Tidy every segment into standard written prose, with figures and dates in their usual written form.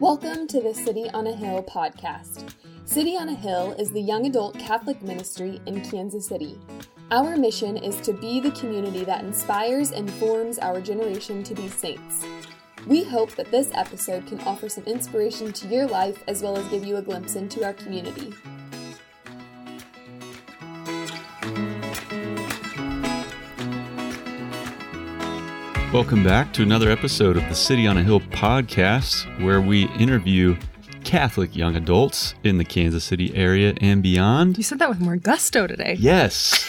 Welcome to the City on a Hill podcast. City on a Hill is the young adult Catholic ministry in Kansas City. Our mission is to be the community that inspires and forms our generation to be saints. We hope that this episode can offer some inspiration to your life as well as give you a glimpse into our community. Welcome back to another episode of the City on a Hill podcast, where we interview Catholic young adults in the Kansas City area and beyond. You said that with more gusto today. Yes.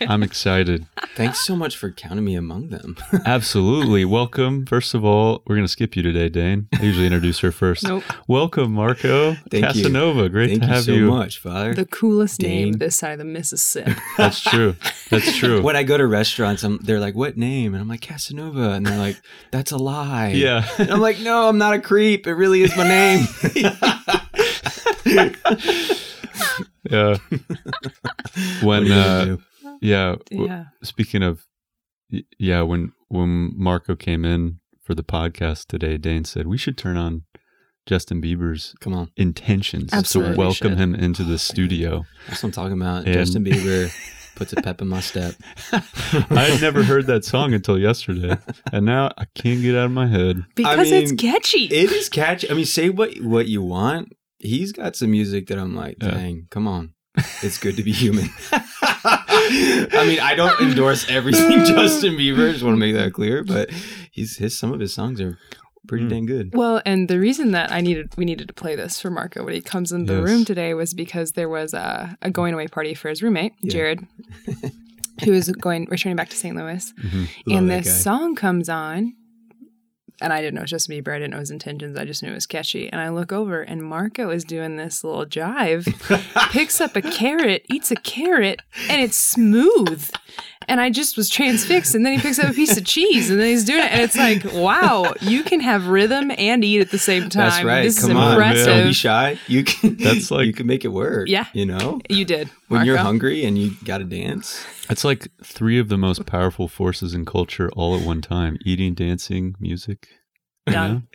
I'm excited. Thanks so much for counting me among them. Absolutely. Welcome. First of all, we're going to skip you today, Dane. I usually introduce her first. Nope. Welcome, Marco Casanova. You. Great Thank to have you. Thank you so much, Father. The coolest Dane. Name this side of the Mississippi. That's true. That's true. When I go to restaurants, they're like, what name? And I'm like, Casanova. And they're like, that's a lie. Yeah. And I'm like, no, I'm not a creep. It really is my name. Yeah. When Marco came in for the podcast today, Dane said we should turn on Justin Bieber's intentions. Absolutely. To welcome him into the studio. That's what I'm talking about. And Justin Bieber puts a pep in my step. I had never heard that song until yesterday, and now I can't get it out of my head because it's catchy. It is catchy. I mean, say what you want. He's got some music that I'm like, dang, come on. It's good to be human. I mean, I don't endorse everything Justin Bieber. I just want to make that clear, but some of his songs are pretty dang good. Well, and the reason that we needed to play this for Marco when he comes in the room today was because there was a going away party for his roommate, Jared, who is returning back to St. Louis. Mm-hmm. And this song comes on, and I didn't know it was Justin Bieber. I didn't know his intentions. I just knew it was catchy. And I look over, and Marco is doing this little jive, picks up a carrot, eats a carrot, and it's smooth. And I just was transfixed. And then he picks up a piece of cheese, and then he's doing it. And it's like, wow, you can have rhythm and eat at the same time. That's right. This is impressive. Don't be shy. You can make it work. Yeah. You know? You did. When you're hungry and you got to dance. It's like three of the most powerful forces in culture all at one time. Eating, dancing, music. Done.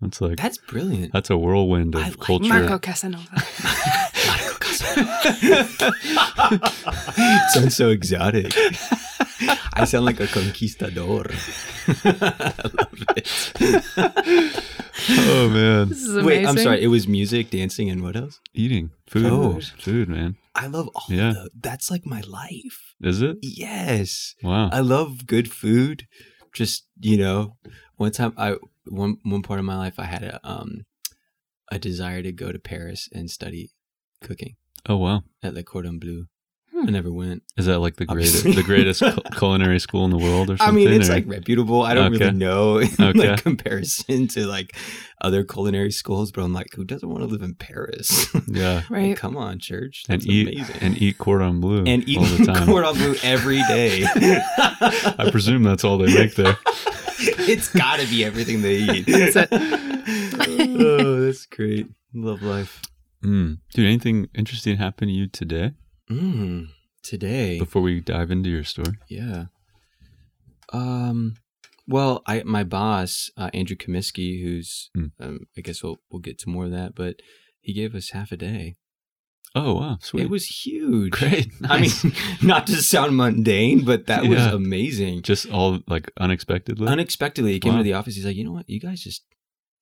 You know? That's brillilt. That's a whirlwind of culture. Marco Casanova. Sounds so exotic. I sound like a conquistador. I love it. Oh, man. This is amazing. Wait, I'm sorry. It was music, dancing, and what else? Eating. Food. Oh. Food, man. I love all of those. That's like my life. Is it? Yes. Wow. I love good food. Just, you know, one part of my life I had a desire to go to Paris and study cooking. Oh, wow. At Le Cordon Bleu. I never went. Is that like the greatest culinary school in the world or something? I mean, it's like reputable. I don't really know in comparison to like other culinary schools, but I'm like, who doesn't want to live in Paris? Yeah. Right. Like, come on, church. That's amazing. And eat cordon bleu all the time. Cordon bleu every day. I presume that's all they make there. It's got to be everything they eat. That's it. Oh, that's great. Love life. Dude, anything interesting happen to you today? Today. Before we dive into your story. Yeah. Well, my boss, Andrew Comiskey, who's, I guess we'll get to more of that, but he gave us half a day. Oh, wow. Sweet. It was huge. Great. Nice. I mean, not to sound mundane, but that was amazing. Just all like unexpectedly? Unexpectedly. He came into the office. He's like, you know what? You guys just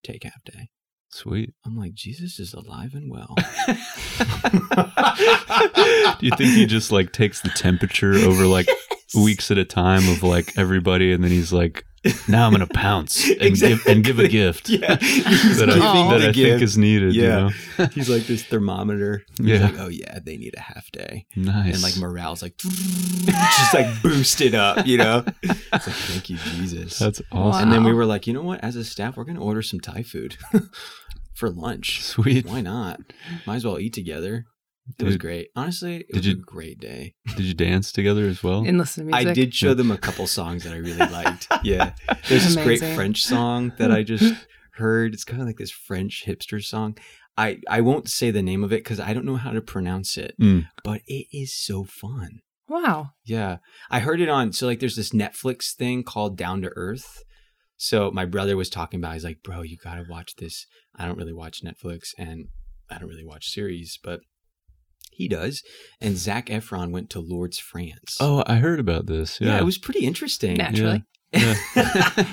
take half day. Sweet. I'm like, Jesus is alive and well. Do you think he just like takes the temperature over like weeks at a time of like everybody, and then he's like, now I'm going to pounce and give a gift that I think is needed. Yeah. You know? He's like this thermometer. He's like, oh yeah, they need a half day. Nice. And like morale's like, just like boosted up, you know? It's like, thank you, Jesus. That's awesome. And then we were like, you know what? As a staff, we're going to order some Thai food for lunch. Sweet. Why not? Might as well eat together. It was great. Honestly, it was a great day. Did you dance together as well? And listen to music? I did show them a couple songs that I really liked. Yeah. There's this great French song that I just heard. It's kind of like this French hipster song. I won't say the name of it because I don't know how to pronounce it, but it is so fun. Wow. Yeah. I heard it on, so like there's this Netflix thing called Down to Earth. So my brother was talking about, he's like, bro, you got to watch this. I don't really watch Netflix and I don't really watch series, but he does. And Zac Efron went to Lourdes, France. Oh, I heard about this. Yeah, it was pretty interesting. Naturally. Yeah.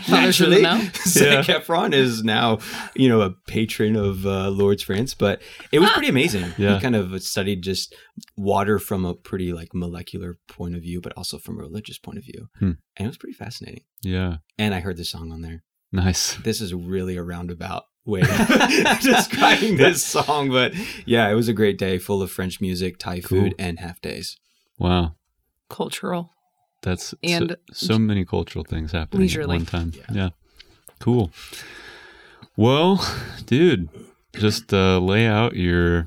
Naturally. Zac Efron is now, you know, a patron of Lourdes, France, but it was pretty amazing. Yeah. He kind of studied just water from a pretty like molecular point of view, but also from a religious point of view. And it was pretty fascinating. Yeah. And I heard the song on there. Nice. This is really a roundabout way of describing this song, but yeah, it was a great day full of French music, Thai food, and half days. Wow. Cultural. That's and so many cultural things happening leisurely. At one time. Yeah. Cool. Well, dude, just lay out your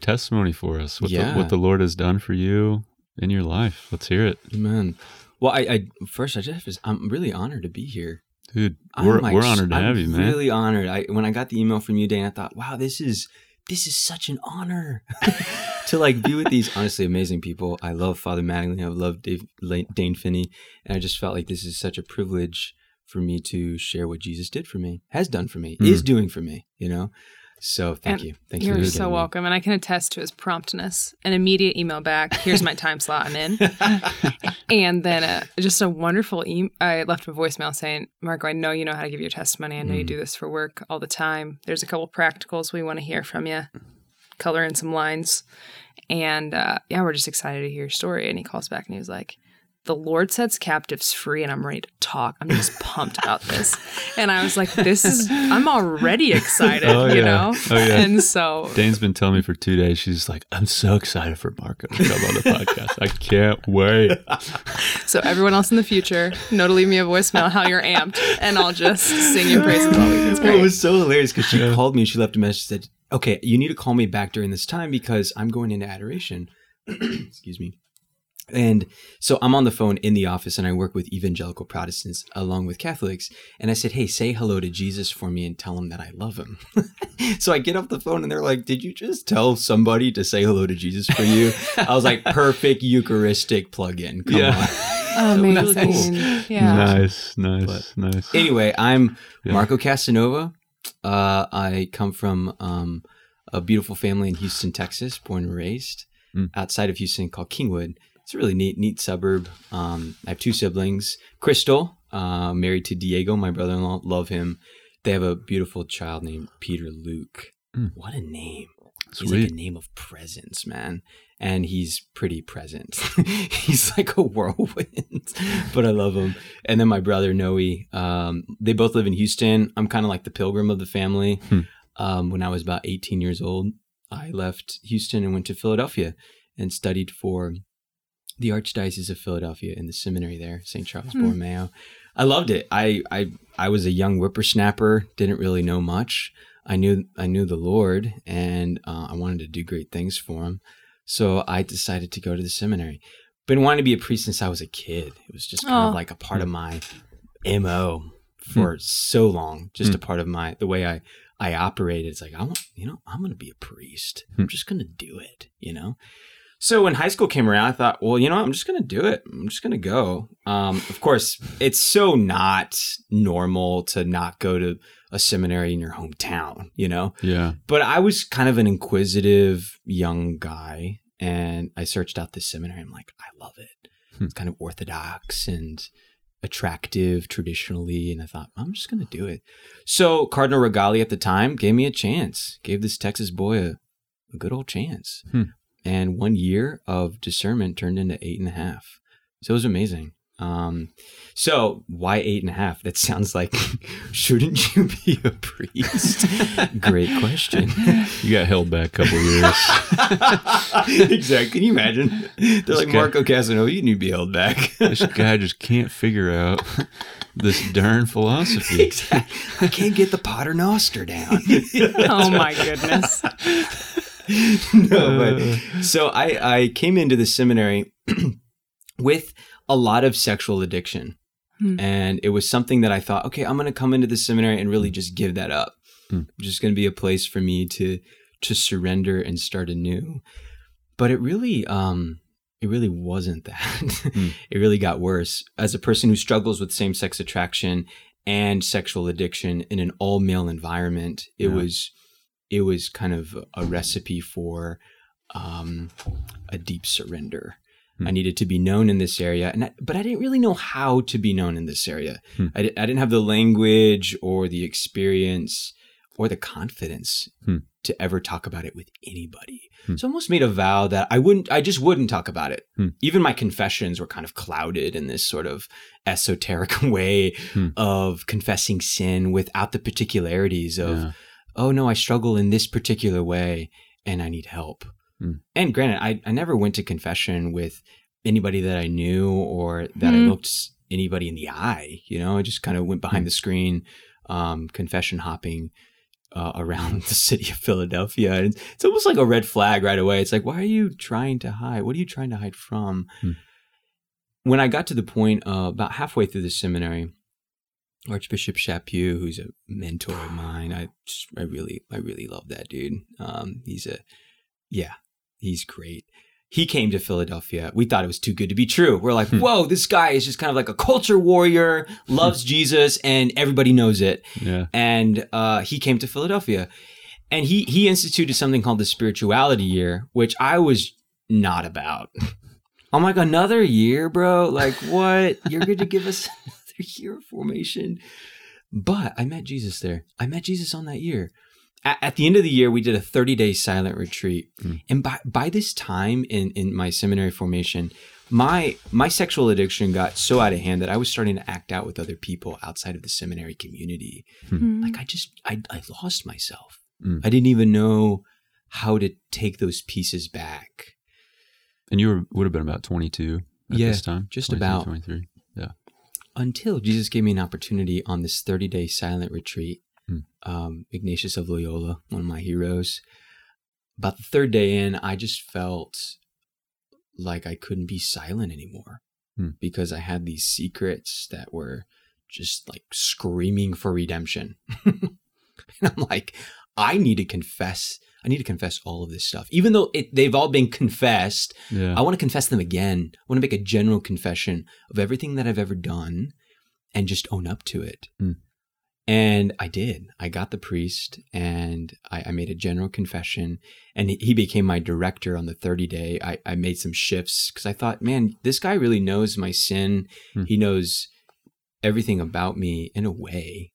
testimony for us, what the Lord has done for you in your life. Let's hear it. Amen. Well, I'm really honored to be here. Dude, we're honored to have you, man. I'm really honored. When I got the email from you, Dane, I thought, wow, this is such an honor to like be with these honestly amazing people. I love Father Magdalene. I love Dane Finney. And I just felt like this is such a privilege for me to share what Jesus did for me, has done for me, is doing for me, you know? So thank you. Thank you. You're so welcome. And I can attest to his promptness. An immediate email back. Here's my time slot. I'm in. And then just a wonderful email. I left a voicemail saying, Marco, I know you know how to give your testimony. I know you do this for work all the time. There's a couple practicals we want to hear from you. Color in some lines. And we're just excited to hear your story. And he calls back and he was like, the Lord sets captives free and I'm ready to talk. I'm just pumped about this. And I was like, I'm already excited, you know? Oh, yeah. And so. Dane's been telling me for 2 days, she's like, I'm so excited for Marco to come on the podcast. I can't wait. So everyone else in the future, know to leave me a voicemail how you're amped and I'll just sing your praises all week. It was so hilarious because she called me, she left a message, said, okay, you need to call me back during this time because I'm going into adoration. Excuse me. And so I'm on the phone in the office and I work with evangelical Protestants along with Catholics. And I said, hey, say hello to Jesus for me and tell him that I love him. So I get off the phone and they're like, did you just tell somebody to say hello to Jesus for you? I was like, perfect Eucharistic plug-in. Come on. Amazing. So really cool. Yeah. Nice. Anyway, I'm Marco Casanova. I come from a beautiful family in Houston, Texas, born and raised outside of Houston called Kingwood. It's a really neat suburb. I have two siblings. Crystal, married to Diego, my brother-in-law, love him. They have a beautiful child named Peter Luke. What a name. Sweet. He's like a name of presence, man. And he's pretty present. He's like a whirlwind, but I love him. And then my brother, Noe, they both live in Houston. I'm kind of like the pilgrim of the family. When I was about 18 years old, I left Houston and went to Philadelphia and studied for the Archdiocese of Philadelphia in the seminary there, St. Charles Borromeo. I loved it. I was a young whippersnapper, didn't really know much. I knew the Lord, and I wanted to do great things for him. So I decided to go to the seminary. Been wanting to be a priest since I was a kid. It was just kind of like a part of my MO for so long, just a part of the way I operated. It's like, I'm going to be a priest. I'm just going to do it, you know? So when high school came around, I thought, well, you know, I'm just going to do it. I'm just going to go. Of course, it's so not normal to not go to a seminary in your hometown, you know? Yeah. But I was kind of an inquisitive young guy, and I searched out this seminary. I'm like, I love it. It's kind of orthodox and attractive traditionally. And I thought, I'm just going to do it. So Cardinal Regali at the time gave me a chance, gave this Texas boy a good old chance. And 1 year of discernment turned into 8.5. So it was amazing. So why 8.5? That sounds like, shouldn't you be a priest? Great question. You got held back a couple of years. Exactly. Can you imagine? They're this like, guy, Marco Casanova, you need to be held back. This guy just can't figure out this darn philosophy. Exactly. I can't get the Pater Noster down. Oh my goodness. No, but so I came into the seminary with a lot of sexual addiction. And it was something that I thought, okay, I'm going to come into the seminary and really just give that up. Just going to be a place for me to surrender and start anew. But it really wasn't that. It really got worse. As a person who struggles with same-sex attraction and sexual addiction in an all-male environment. It was kind of a recipe for a deep surrender. I needed to be known in this area, but I didn't really know how to be known in this area. I didn't have the language or the experience or the confidence to ever talk about it with anybody. So I almost made a vow that I just wouldn't talk about it. Even my confessions were kind of clouded in this sort of esoteric way of confessing sin without the particularities of, oh no, I struggle in this particular way and I need help. And granted, I never went to confession with anybody that I knew or that I looked anybody in the eye. You know, I just kind of went behind the screen, confession hopping around the city of Philadelphia. And it's almost like a red flag right away. It's like, why are you trying to hide? What are you trying to hide from? When I got to the point about halfway through the seminary, Archbishop Chaput, who's a mentor of mine, I really love that dude. He's great. He came to Philadelphia. We thought it was too good to be true. We're like, whoa, this guy is just kind of like a culture warrior, loves Jesus, and everybody knows it. Yeah. And he came to Philadelphia. And he instituted something called the Spirituality Year, which I was not about. I'm like, another year, bro? Like, what? You're going to give us another year of formation? But I met Jesus there. I met Jesus on that year. At the end of the year, we did a 30-day silent retreat. And by this time in my seminary formation, my sexual addiction got so out of hand that I was starting to act out with other people outside of the seminary community. Like I lost myself. I didn't even know how to take those pieces back. And you would have been about 22 at this time? Just about. 23, yeah. Until Jesus gave me an opportunity on this 30-day silent retreat. Ignatius of Loyola, one of my heroes. About the third day in, I just felt like I couldn't be silent anymore because I had these secrets that were just like screaming for redemption. And I'm like, I need to confess all of this stuff. Even though they've all been confessed, I want to confess them again. I want to make a general confession of everything that I've ever done and just own up to it. And I did. I got the priest and I made a general confession, and he became my director on the 30 day. I made some shifts because I thought, man, this guy really knows my sin. He knows everything about me in a way.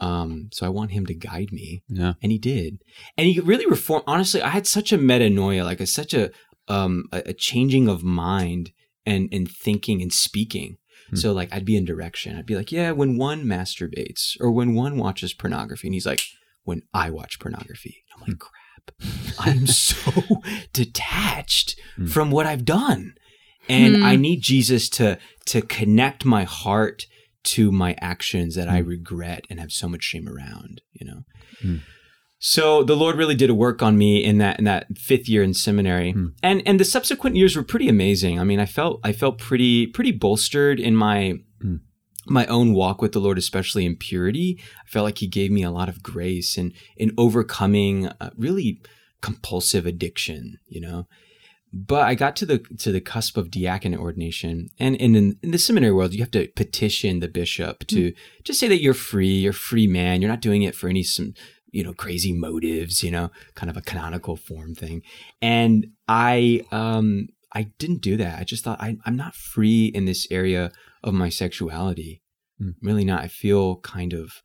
So I want him to guide me. Yeah. And he did. And he really reformed. Honestly, I had such a metanoia, like such a changing of mind and thinking and speaking. So like I'd be in direction. I'd be like, yeah, when one masturbates or when one watches pornography. And he's like, when I watch pornography. And I'm like, crap, I'm so detached from what I've done. And I need Jesus to connect my heart to my actions that I regret and have so much shame around, you know? So the Lord really did a work on me in that fifth year in seminary, and the subsequent years were pretty amazing. I mean, I felt pretty bolstered in my my own walk with the Lord, especially in purity. I felt like He gave me a lot of grace in overcoming really compulsive addiction, you know. But I got to the cusp of diaconate ordination, and in the seminary world, you have to petition the bishop to just say that you're free man, you're not doing it for any crazy motives, you know, kind of a canonical form thing. And I didn't do that. I just thought I'm not free in this area of my sexuality. Really not. I feel kind of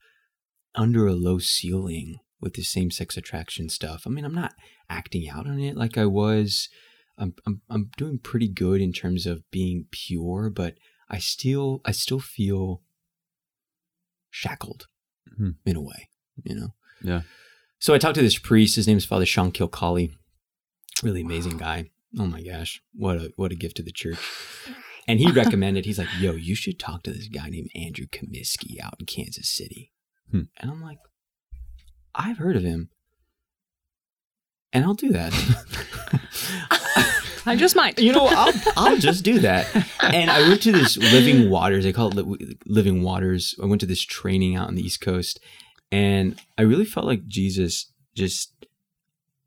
under a low ceiling with the same-sex attraction stuff. I mean, I'm not acting out on it like I was. I'm doing pretty good in terms of being pure, but I still feel shackled in a way, you know? Yeah. So I talked to this priest. His name is Father Sean Kilcally. Really amazing guy. Oh my gosh. What a gift to the church. And he recommended, he's like, yo, you should talk to this guy named Andrew Comiskey out in Kansas City. And I'm like, I've heard of him. And I'll do that. I just might. You know, I'll just do that. And I went to this Living Waters. They call it Living Waters. I went to this training out on the East Coast. And I really felt like Jesus just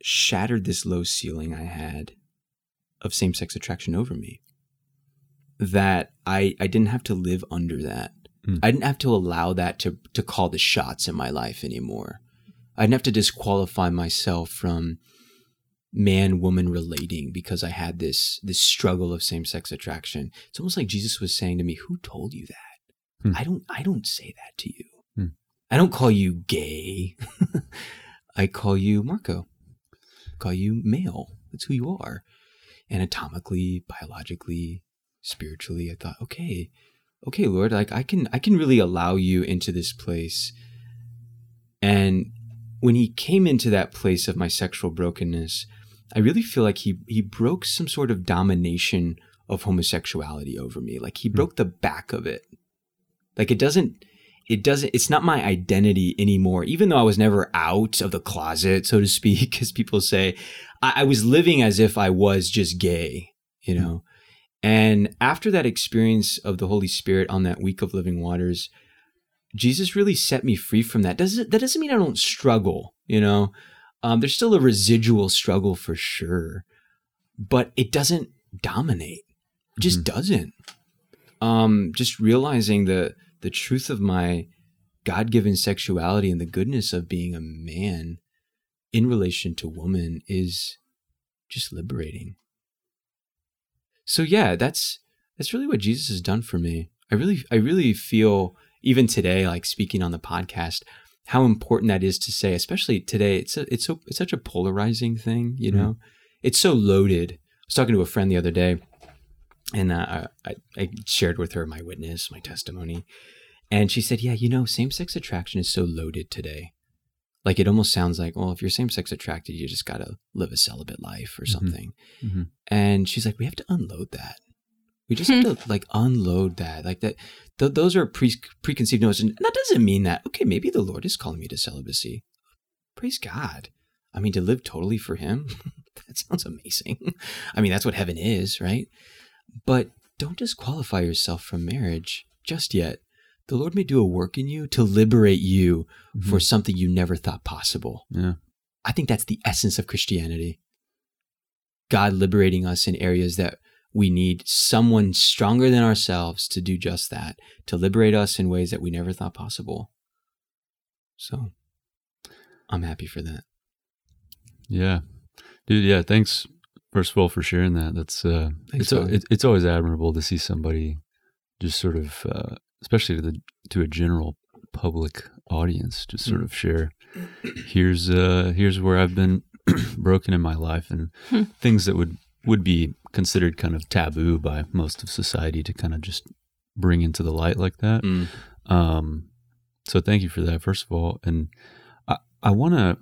shattered this low ceiling I had of same-sex attraction over me, that I didn't have to live under that. I didn't have to allow that to call the shots in my life anymore. I didn't have to disqualify myself from man-woman relating because I had this struggle of same-sex attraction. It's almost like Jesus was saying to me, who told you that? I don't say that to you. I don't call you gay. I call you Marco. I call you male. That's who you are. Anatomically, biologically, spiritually, I thought, okay, Lord, like I can really allow you into this place. And when he came into that place of my sexual brokenness, I really feel like he broke some sort of domination of homosexuality over me. Like he broke the back of it. Like it's not my identity anymore, even though I was never out of the closet, so to speak, as people say. I was living as if I was just gay, you know. And after that experience of the Holy Spirit on that week of Living Waters, Jesus really set me free from that. That doesn't mean I don't struggle, you know. There's still a residual struggle for sure, but it doesn't dominate. It just doesn't. Just realizing the truth of my God-given sexuality and the goodness of being a man in relation to woman is just liberating. So yeah, that's really what Jesus has done for me. I really feel even today, like speaking on the podcast, how important that is to say, especially today. It's such a polarizing thing, you know. It's so loaded. I was talking to a friend the other day, and I shared with her my witness, my testimony, and she said, "Yeah, you know, same-sex attraction is so loaded today. Like it almost sounds like, well, if you're same-sex attracted, you just gotta live a celibate life or something." And she's like, "We have to unload that. We just have to like unload that. Like that. Those are preconceived notions. And that doesn't mean that. Okay, maybe the Lord is calling me to celibacy. Praise God. I mean, to live totally for Him. That sounds amazing. I mean, that's what heaven is, right? But don't disqualify yourself from marriage just yet. The Lord may do a work in you to liberate you for something you never thought possible." Yeah. I think that's the essence of Christianity. God liberating us in areas that we need someone stronger than ourselves to do just that, to liberate us in ways that we never thought possible. So I'm happy for that. Yeah. Dude, yeah, thanks, first of all, for sharing that. That's it's always admirable to see somebody just sort of, especially to a general public audience, just sort of share, here's where I've been broken in my life, and things that would be considered kind of taboo by most of society to kind of just bring into the light like that. So thank you for that, first of all. And I want to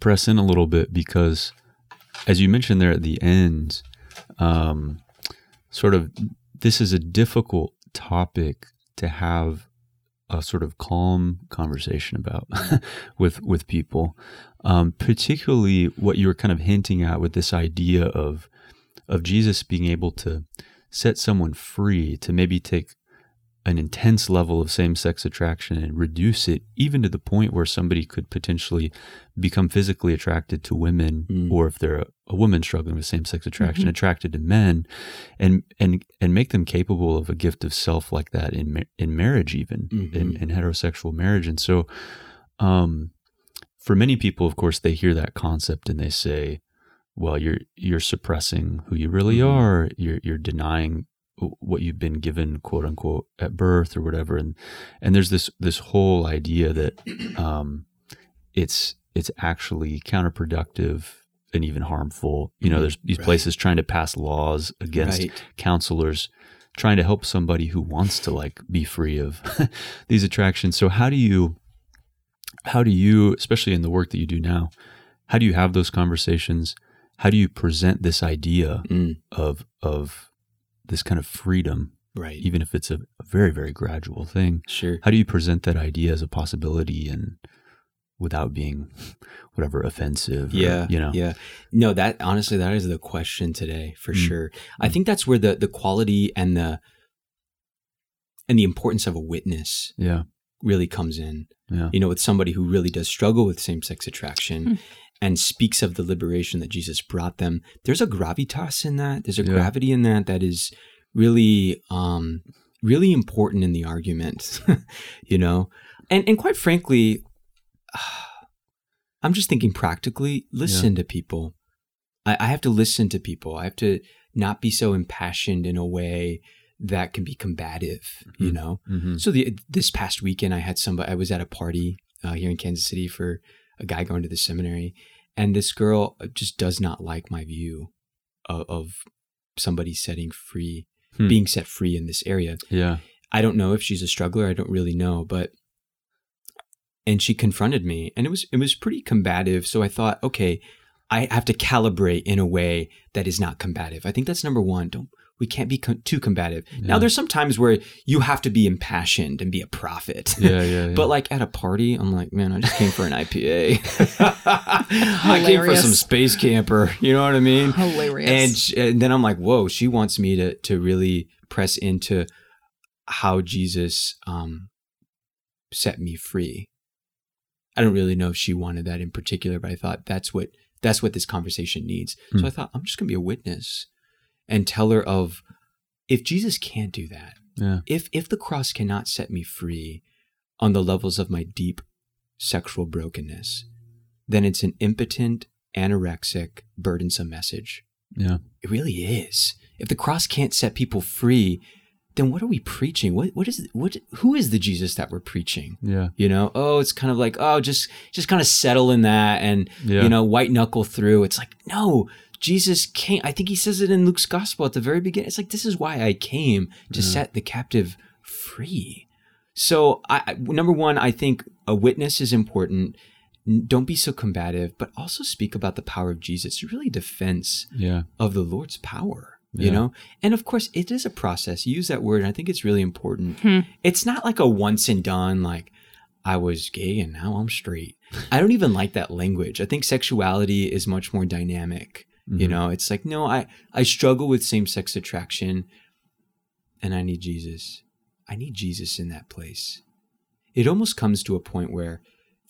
press in a little bit because, as you mentioned there at the end, sort of this is a difficult topic to have a sort of calm conversation about with people, particularly what you were kind of hinting at with this idea of Jesus being able to set someone free to maybe take an intense level of same-sex attraction and reduce it even to the point where somebody could potentially become physically attracted to women, or if they're a woman struggling with same-sex attraction, attracted to men, and make them capable of a gift of self like that in marriage, even in heterosexual marriage. And so for many people, of course, they hear that concept and they say, well, you're suppressing who you really are. You're denying what you've been given, quote unquote, at birth or whatever, and there's this whole idea that it's actually counterproductive and even harmful. You know, there's these places trying to pass laws against counselors trying to help somebody who wants to like be free of these attractions. So how do you, especially in the work that you do now, how do you have those conversations? How do you present this idea of this kind of freedom, right? Even if it's a very, very gradual thing. Sure. How do you present that idea as a possibility and without being whatever offensive? Yeah. Or, you know. Yeah. No, that is the question today for sure. I think that's where the quality and the importance of a witness really comes in. Yeah. You know, with somebody who really does struggle with same-sex attraction and speaks of the liberation that Jesus brought them. There's a gravitas in that. There's a gravity in that is really really important in the argument, you know? And quite frankly, I'm just thinking practically, listen to people. I have to listen to people. I have to not be so impassioned in a way that can be combative, you know? Mm-hmm. So this past weekend, I was at a party here in Kansas City for a guy going to the seminary, and this girl just does not like my view of somebody being set free in this area. Yeah. I don't know if she's a struggler. I don't really know, and she confronted me, and it was pretty combative. So I thought, okay, I have to calibrate in a way that is not combative. I think that's number one. We can't be too combative. Yeah. Now, there's some times where you have to be impassioned and be a prophet. Yeah. But like at a party, I'm like, man, I just came for an IPA. I came for some space camper. You know what I mean? Hilarious. And then I'm like, whoa, she wants me to really press into how Jesus set me free. I don't really know if she wanted that in particular, but I thought that's what this conversation needs. Mm. So I thought, I'm just going to be a witness and tell her of, if Jesus can't do that, if the cross cannot set me free on the levels of my deep sexual brokenness, then it's an impotent, anorexic, burdensome message. Yeah, it really is. If the cross can't set people free, then what are we preaching? Who is the Jesus that we're preaching? Yeah. You know, it's kind of like, just kind of settle in that and, you know, white knuckle through. It's like, no, Jesus came. I think he says it in Luke's gospel at the very beginning. It's like, this is why I came to set the captive free. So number one, I think a witness is important. Don't be so combative, but also speak about the power of Jesus, really defense of the Lord's power. You know, and of course it is a process. You use that word, and I think it's really important. It's not like a once and done, like I was gay and now I'm straight. I don't even like that language. I think sexuality is much more dynamic. Mm-hmm. You know, it's like, no, I struggle with same-sex attraction and I need Jesus. I need Jesus in that place. It almost comes to a point where,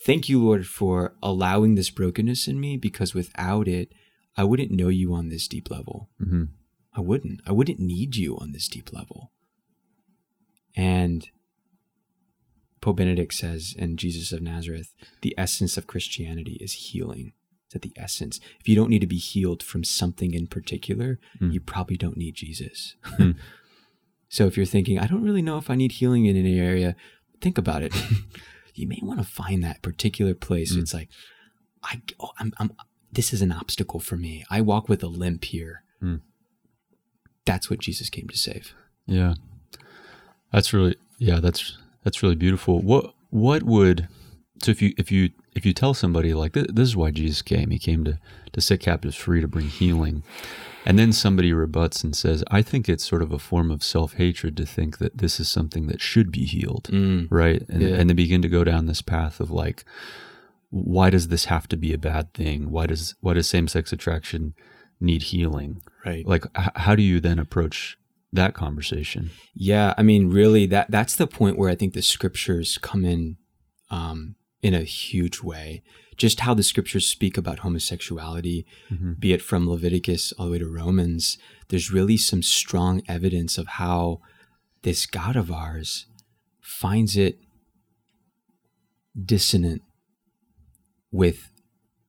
thank you, Lord, for allowing this brokenness in me, because without it, I wouldn't know you on this deep level. Mm-hmm. I wouldn't need you on this deep level. And Pope Benedict says in Jesus of Nazareth, the essence of Christianity is healing. It's at the essence. If you don't need to be healed from something in particular, you probably don't need Jesus. So if you're thinking, I don't really know if I need healing in any area, think about it. You may want to find that particular place. It's like, this is an obstacle for me. I walk with a limp here. That's what Jesus came to save. Yeah. That's really beautiful. If you tell somebody like, this is why Jesus came, he came to set captives free, to bring healing. And then somebody rebuts and says, I think it's sort of a form of self-hatred to think that this is something that should be healed. Right. And they begin to go down this path of like, why does this have to be a bad thing? Why does same-sex attraction need healing? Right. Like, how do you then approach that conversation? Yeah. I mean, really that's the point where I think the scriptures come in a huge way, just how the scriptures speak about homosexuality, be it from Leviticus all the way to Romans. There's really some strong evidence of how this God of ours finds it dissonant with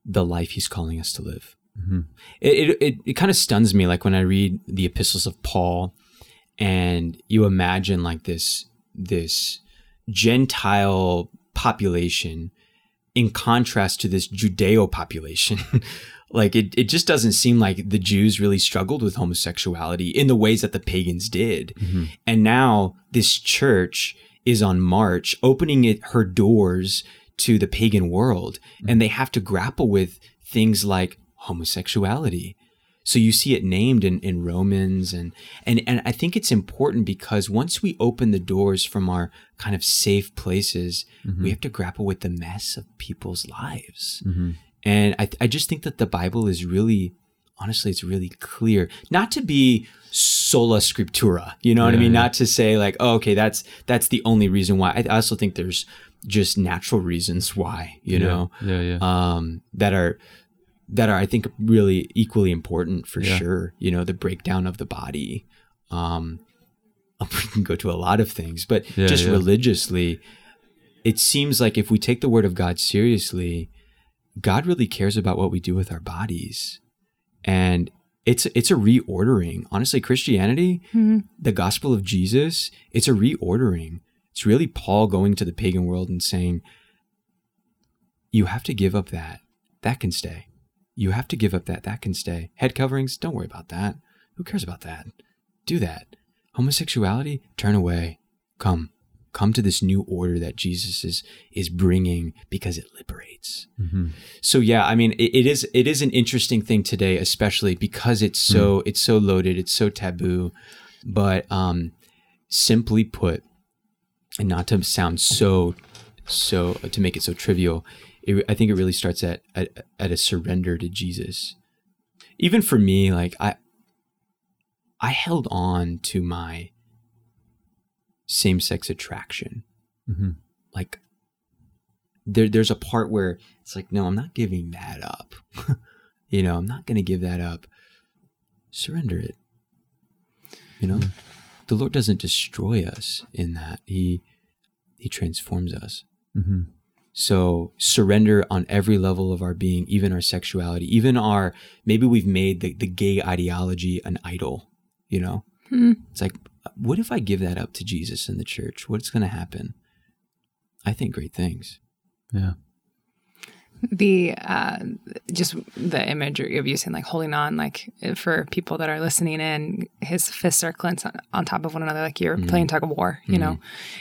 the life he's calling us to live. Mm-hmm. It kind of stuns me, like when I read the epistles of Paul, and you imagine like this Gentile population in contrast to this Judeo population. Like it just doesn't seem like the Jews really struggled with homosexuality in the ways that the pagans did. Mm-hmm. And now this church is on march, opening her doors to the pagan world, and they have to grapple with things like homosexuality. So you see it named in Romans, and I think it's important because once we open the doors from our kind of safe places, we have to grapple with the mess of people's lives. And I just think that the Bible is really, honestly, it's really clear, not to be sola scriptura, you know what I mean? Yeah. Not to say like, oh, okay, that's the only reason why. I also think there's just natural reasons why, that are, I think, really equally important for sure. You know, the breakdown of the body, we can go to a lot of things, but just religiously, it seems like if we take the word of God seriously, God really cares about what we do with our bodies. And it's a reordering. Honestly, Christianity, the gospel of Jesus, it's a reordering. It's really Paul going to the pagan world and saying, you have to give up that. That can stay. You have to give up that. That can stay. Head coverings, don't worry about that. Who cares about that? Do that. Homosexuality, turn away. Come. Come to this new order that Jesus is bringing because it liberates. So yeah, I mean, it is an interesting thing today, especially because it's so loaded, it's so taboo. But simply put, and not to sound so to make it so trivial, I think it really starts at a surrender to Jesus. Even for me, like I held on to my same-sex attraction. Like there's a part where it's like, no, I'm not giving that up. You know, I'm not going to give that up. Surrender it. You know, the Lord doesn't destroy us in that. He transforms us. So surrender on every level of our being, even our sexuality, even our, maybe we've made the gay ideology an idol, you know? It's like, what if I give that up to Jesus and the church? What's going to happen? I think great things. Yeah. Just the imagery of you saying, like, holding on, like, for people that are listening in, his fists are clenched on top of one another, like you're playing tug of war, you know?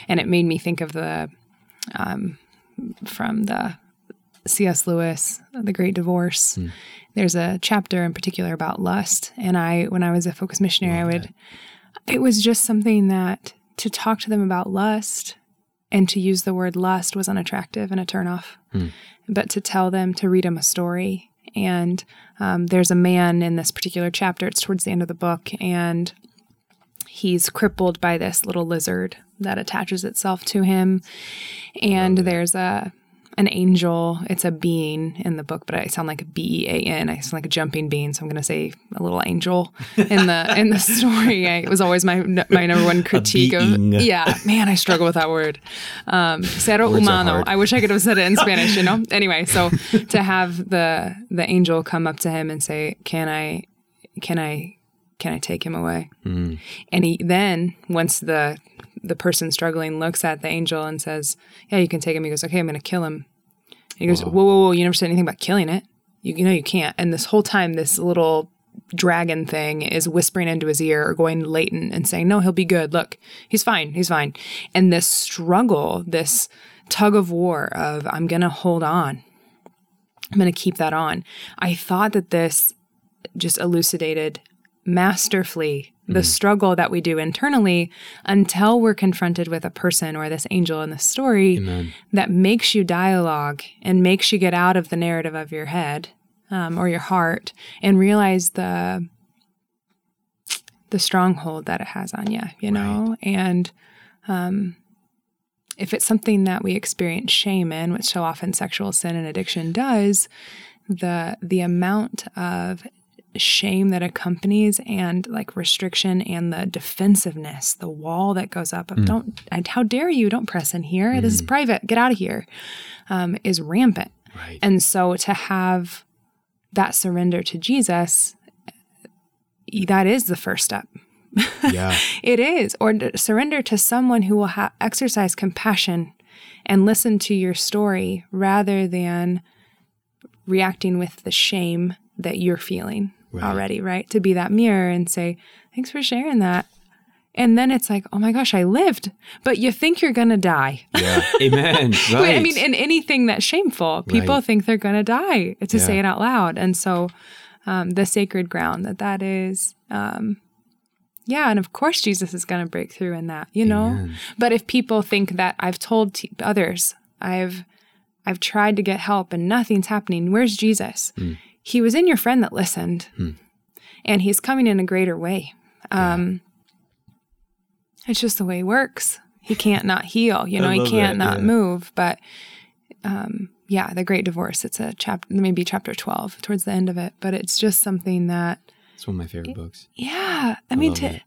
And it made me think of the, from the C.S. Lewis, The Great Divorce. There's a chapter in particular about lust. And when I was a focus missionary, it was just something that to talk to them about lust and to use the word lust was unattractive and a turnoff. But to tell them, to read them a story. And there's a man in this particular chapter, it's towards the end of the book, and he's crippled by this little lizard that attaches itself to him. And there's an angel, it's a being in the book, but I sound like B-E-A-N. I sound like a jumping bean, so I'm going to say a little angel in the story. It was always my number one critique of, I struggle with that word. Ser humano. I wish I could have said it in Spanish, you know? Anyway, so to have the angel come up to him and say, can I take him away? And he then, once the person struggling looks at the angel and says, yeah, you can take him. He goes, okay, I'm going to kill him. And he goes, whoa, you never said anything about killing it. You know, you can't. And this whole time, this little dragon thing is whispering into his ear or going latent and saying, no, he'll be good. Look, he's fine. And this struggle, this tug of war of, I'm going to hold on. I'm going to keep that on. I thought that this just elucidated masterfully the struggle that we do internally until we're confronted with a person or this angel in the story that makes you dialogue and makes you get out of the narrative of your head or your heart and realize the stronghold that it has on you, you know? Right. And if it's something that we experience shame in, which so often sexual sin and addiction does, the amount of shame that accompanies and like restriction and the defensiveness, the wall that goes up of how dare you, don't press in here. This is private. Get out of here is rampant. Right. And so to have that surrender to Jesus, that is the first step. Yeah, it is. Or to surrender to someone who will exercise compassion and listen to your story rather than reacting with the shame that you're feeling already, right? To be that mirror and say, thanks for sharing that. And then it's like, oh my gosh, I lived. But you think you're going to die. Yeah, amen. Right. I mean, in anything that's shameful, people think they're going to die to say it out loud. And so the sacred ground that is, and of course Jesus is going to break through in that, you know? Amen. But if people think that I've told others, I've tried to get help and nothing's happening, where's Jesus? He was in your friend that listened, and he's coming in a greater way. It's just the way he works. He can't not heal, you know, he can't not move. But The Great Divorce, it's a chapter, maybe chapter 12 towards the end of it, but it's just something that... It's one of my favorite books. Yeah. I mean, to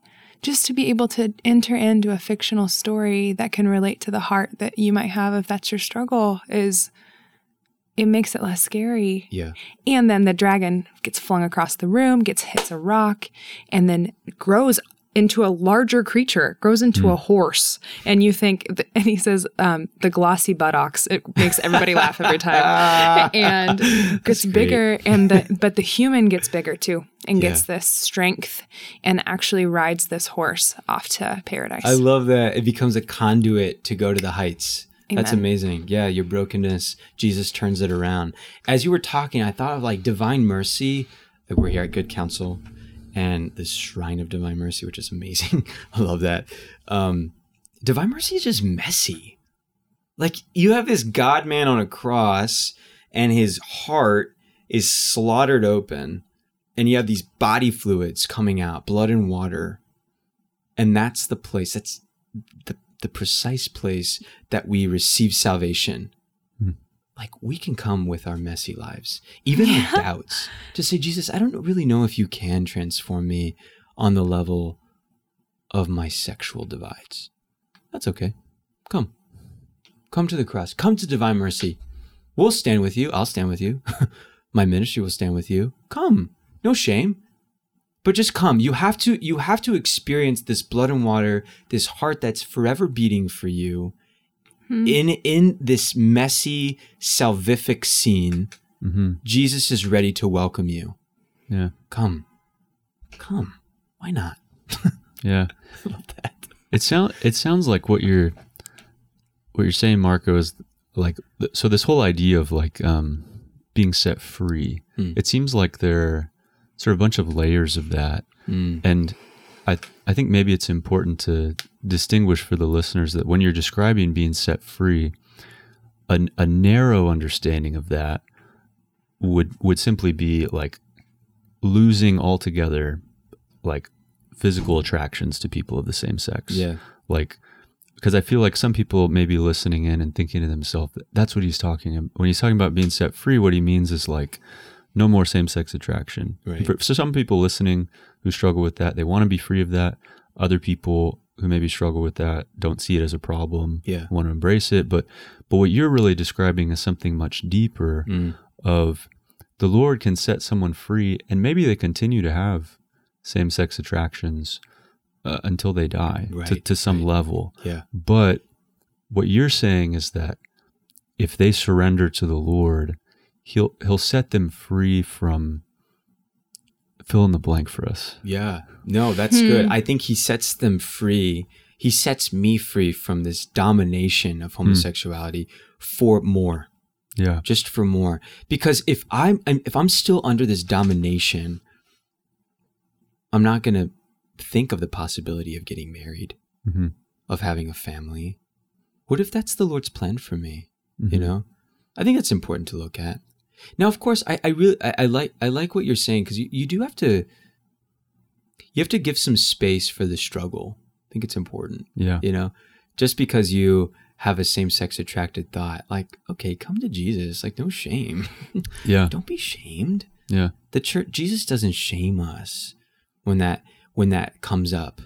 just to be able to enter into a fictional story that can relate to the heart that you might have if that's your struggle is, it makes it less scary. Yeah. And then the dragon gets flung across the room, hits a rock, and then grows into a larger creature, grows into a horse. And you think, and he says, the glossy buttocks. It makes everybody laugh every time. And gets bigger, and but the human gets bigger too, and gets this strength, and actually rides this horse off to paradise. I love that. It becomes a conduit to go to the heights. Amen. That's amazing. Yeah, your brokenness, Jesus turns it around. As you were talking, I thought of like divine mercy. Like we're here at Good Counsel, and this shrine of divine mercy, which is amazing. I love that. Divine mercy is just messy. Like you have this God man on a cross and his heart is slaughtered open, and you have these body fluids coming out, blood and water. And that's the place, that's the precise place that we receive salvation. Like we can come with our messy lives, even with doubts, to say, Jesus, I don't really know if you can transform me on the level of my sexual divides. That's okay. Come to the cross. Come to divine mercy. We'll stand with you. I'll stand with you. My ministry will stand with you. Come. No shame. But just come. You have to experience this blood and water, this heart that's forever beating for you. In this messy, salvific scene, Jesus is ready to welcome you. Yeah. Come. Why not? Yeah. I love that. It sounds like what you're saying, Marco, is like, so this whole idea of like being set free, it seems like there are sort of a bunch of layers of that. And I think maybe it's important to distinguish for the listeners that when you're describing being set free, a narrow understanding of that would simply be like losing altogether like physical attractions to people of the same sex. Yeah. Like, because I feel like some people may be listening in and thinking to themselves, that's what he's talking about. When he's talking about being set free, what he means is like, no more same-sex attraction. Right. So some people listening who struggle with that, they want to be free of that. Other people who maybe struggle with that don't see it as a problem, want to embrace it. But what you're really describing is something much deeper of the Lord can set someone free, and maybe they continue to have same-sex attractions until they die to some level. Yeah. But what you're saying is that if they surrender to the Lord, He'll set them free from fill in the blank for us. Yeah. No, that's good. I think he sets them free. He sets me free from this domination of homosexuality for more. Yeah. Just for more. Because if I'm still under this domination, I'm not going to think of the possibility of getting married, of having a family. What if that's the Lord's plan for me? You know, I think that's important to look at. Now, of course, I really like what you're saying, because you have to give some space for the struggle. I think it's important. Yeah. You know, just because you have a same-sex attracted thought, like, okay, come to Jesus, like, no shame. Yeah. Don't be shamed. Yeah. The church, Jesus doesn't shame us when that comes up.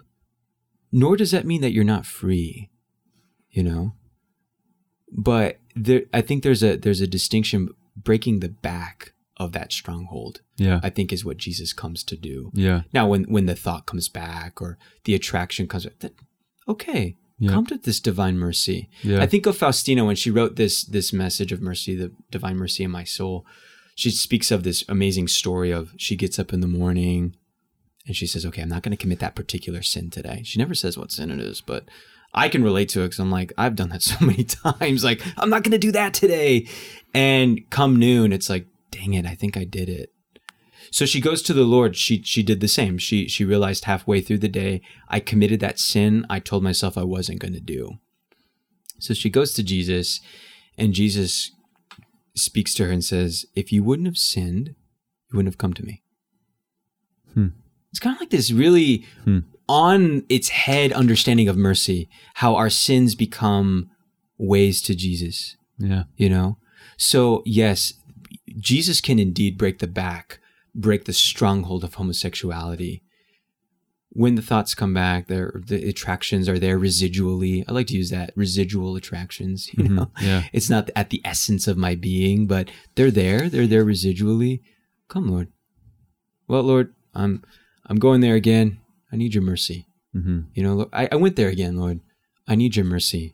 Nor does that mean that you're not free, you know? But there, I think there's a distinction. Breaking the back of that stronghold, I think, is what Jesus comes to do. Yeah. Now, when the thought comes back or the attraction comes back, come to this divine mercy. Yeah. I think of Faustina when she wrote this message of mercy, the divine mercy in my soul. She speaks of this amazing story of she gets up in the morning and she says, okay, I'm not going to commit that particular sin today. She never says what sin it is, but I can relate to it because I'm like, I've done that so many times. Like, I'm not going to do that today. And come noon, it's like, dang it, I think I did it. So she goes to the Lord. She did the same. She realized halfway through the day, I committed that sin I told myself I wasn't going to do. So she goes to Jesus, and Jesus speaks to her and says, if you wouldn't have sinned, you wouldn't have come to me. It's kind of like this really on its head understanding of mercy, how our sins become ways to Jesus. Yeah. You know? So yes, Jesus can indeed break the back, break the stronghold of homosexuality when the thoughts come back, the attractions are there residually. I like to use that, residual attractions, you know. Yeah. It's not at the essence of my being, but they're there residually. Come, Lord. Well, Lord, I'm going there again. I need your mercy. Mm-hmm. You know, I went there again, Lord. I need your mercy.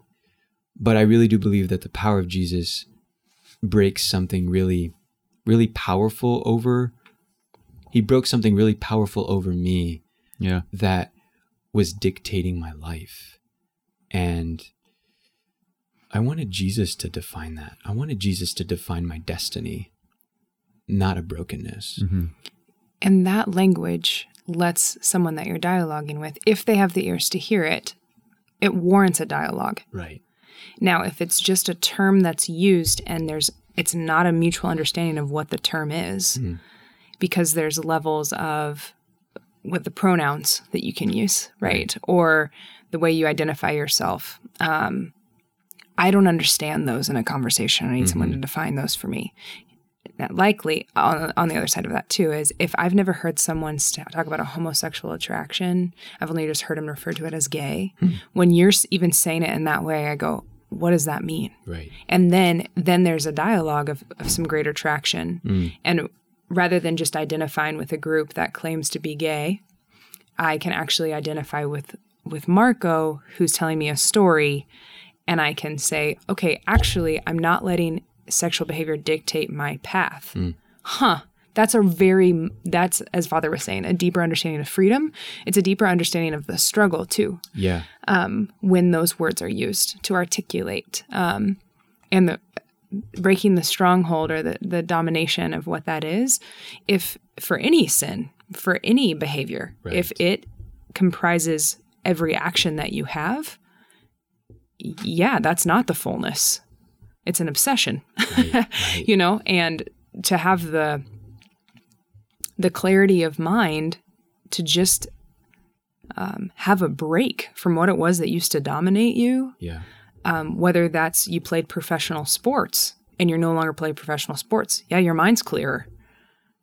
But I really do believe that the power of Jesus breaks something really, really powerful over. He broke something really powerful over me. Yeah. That was dictating my life. And I wanted Jesus to define that. I wanted Jesus to define my destiny, not a brokenness. Mm-hmm. And that language lets someone that you're dialoguing with, if they have the ears to hear it, it warrants a dialogue. Right. Now, if it's just a term that's used and it's not a mutual understanding of what the term is, mm-hmm. because there's levels of with the pronouns that you can use, right? Or the way you identify yourself. I don't understand those in a conversation. I need mm-hmm. someone to define those for me. Now, likely, on the other side of that too, is if I've never heard someone talk about a homosexual attraction, I've only just heard him refer to it as gay. Mm-hmm. When you're even saying it in that way, I go, what does that mean? Right. And then there's a dialogue of some greater traction. Mm. And rather than just identifying with a group that claims to be gay, I can actually identify with Marco, who's telling me a story, and I can say, okay, actually, I'm not letting sexual behavior dictate my path. Mm. Huh. That's, as Father was saying, a deeper understanding of freedom. It's a deeper understanding of the struggle too. Yeah. When those words are used to articulate, and the breaking the stronghold or the domination of what that is, if for any sin, for any behavior, right. if it comprises every action that you have, yeah, that's not the fullness. It's an obsession, right. you know, and to have the clarity of mind to just have a break from what it was that used to dominate you. Yeah. Whether that's you played professional sports and you're no longer playing professional sports. Yeah, your mind's clearer.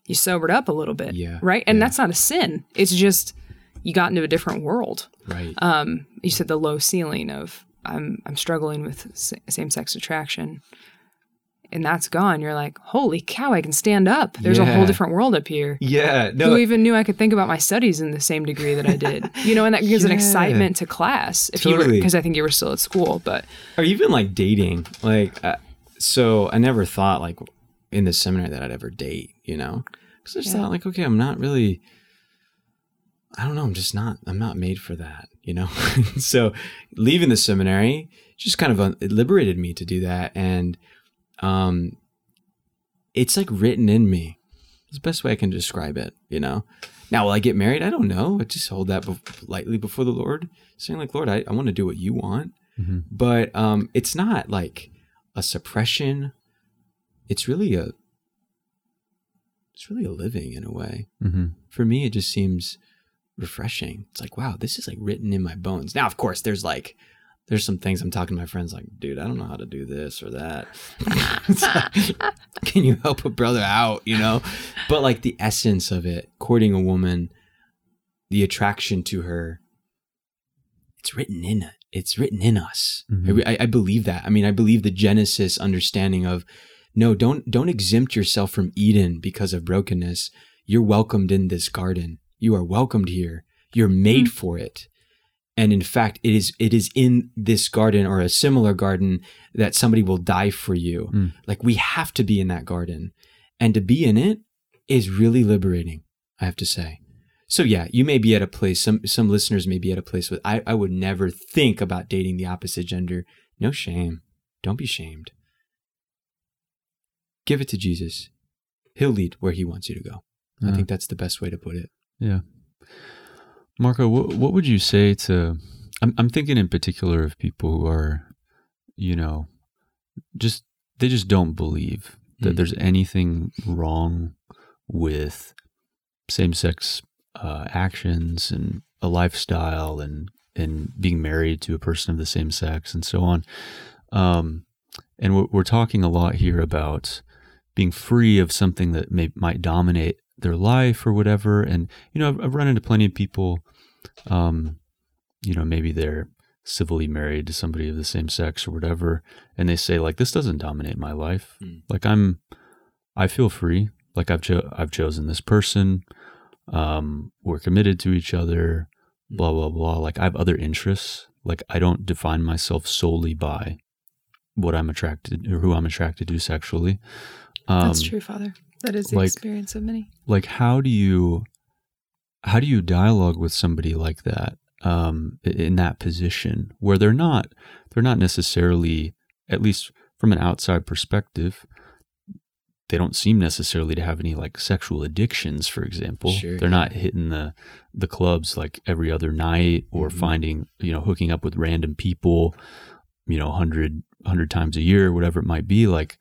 You sobered up a little bit, yeah, right? And that's not a sin. It's just you got into a different world. Right. You said the low ceiling of I'm struggling with same-sex attraction. And that's gone. You're like, holy cow, I can stand up. There's a whole different world up here. Yeah. No. Who even knew I could think about my studies in the same degree that I did? You know, and that gives an excitement to class. Because I think you were still at school. But or even like dating. Like, so I never thought like in the seminary that I'd ever date, you know? Because I just thought like, okay, I'm not really, I don't know. I'm not made for that, you know? So leaving the seminary just kind of, it liberated me to do that. And it's like written in me. It's the best way I can describe it, you know? Now, will I get married? I don't know. I just hold that lightly before the Lord, saying like, Lord, I want to do what you want. Mm-hmm. But it's not like a suppression. It's really a living in a way. Mm-hmm. For me, it just seems refreshing. It's like, wow, this is like written in my bones. Now, of course, there's some things I'm talking to my friends like, dude, I don't know how to do this or that. Like, can you help a brother out, you know? But like the essence of it, courting a woman, the attraction to her, it's written in us. Mm-hmm. I believe that. I mean, I believe the Genesis understanding of, no, don't exempt yourself from Eden because of brokenness. You're welcomed in this garden. You are welcomed here. You're made mm-hmm. for it. And in fact, it is in this garden or a similar garden that somebody will die for you. Mm. Like we have to be in that garden, and to be in it is really liberating, I have to say. So yeah, you may be at a place, some listeners may be at a place with, I would never think about dating the opposite gender. No shame. Don't be shamed. Give it to Jesus. He'll lead where he wants you to go. Yeah. I think that's the best way to put it. Yeah. Marco, what would you say to, I'm thinking in particular of people who are, you know, they just don't believe that mm-hmm. there's anything wrong with same-sex actions and a lifestyle and being married to a person of the same sex and so on. And we're talking a lot here about being free of something that might dominate their life or whatever. And, you know, I've run into plenty of people Maybe they're civilly married to somebody of the same sex or whatever, and they say, like, this doesn't dominate my life. Mm. Like, I feel free. Like, I've chosen this person. We're committed to each other, blah, blah, blah. Like, I have other interests. Like, I don't define myself solely by what I'm attracted or who I'm attracted to sexually. That's true, Father. That is the experience of many. Like, how do you dialogue with somebody like that, in that position where they're not necessarily, at least from an outside perspective, they don't seem necessarily to have any like sexual addictions, for example. Sure, they're not hitting the clubs like every other night or finding, hooking up with random people, 100 times a year, whatever it might be. Like,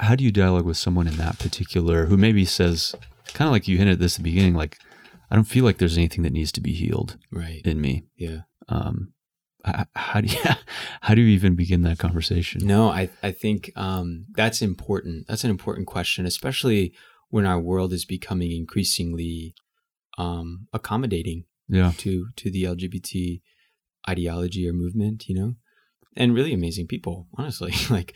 how do you dialogue with someone in that particular, who maybe says, kind of like you hinted at this at the beginning, like, I don't feel like there's anything that needs to be healed in me. Yeah. How do you even begin that conversation? No, I think that's important. That's an important question, especially when our world is becoming increasingly accommodating to the LGBT ideology or movement, and really amazing people, honestly. Like,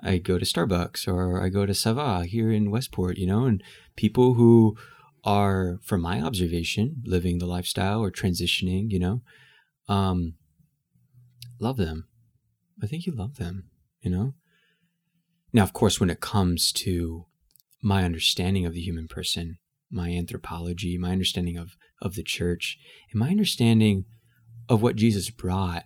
I go to Starbucks or I go to Sava here in Westport, and people who are, from my observation, living the lifestyle or transitioning, love them. I think you love them, Now, of course, when it comes to my understanding of the human person, my anthropology, my understanding of the church, and my understanding of what Jesus brought,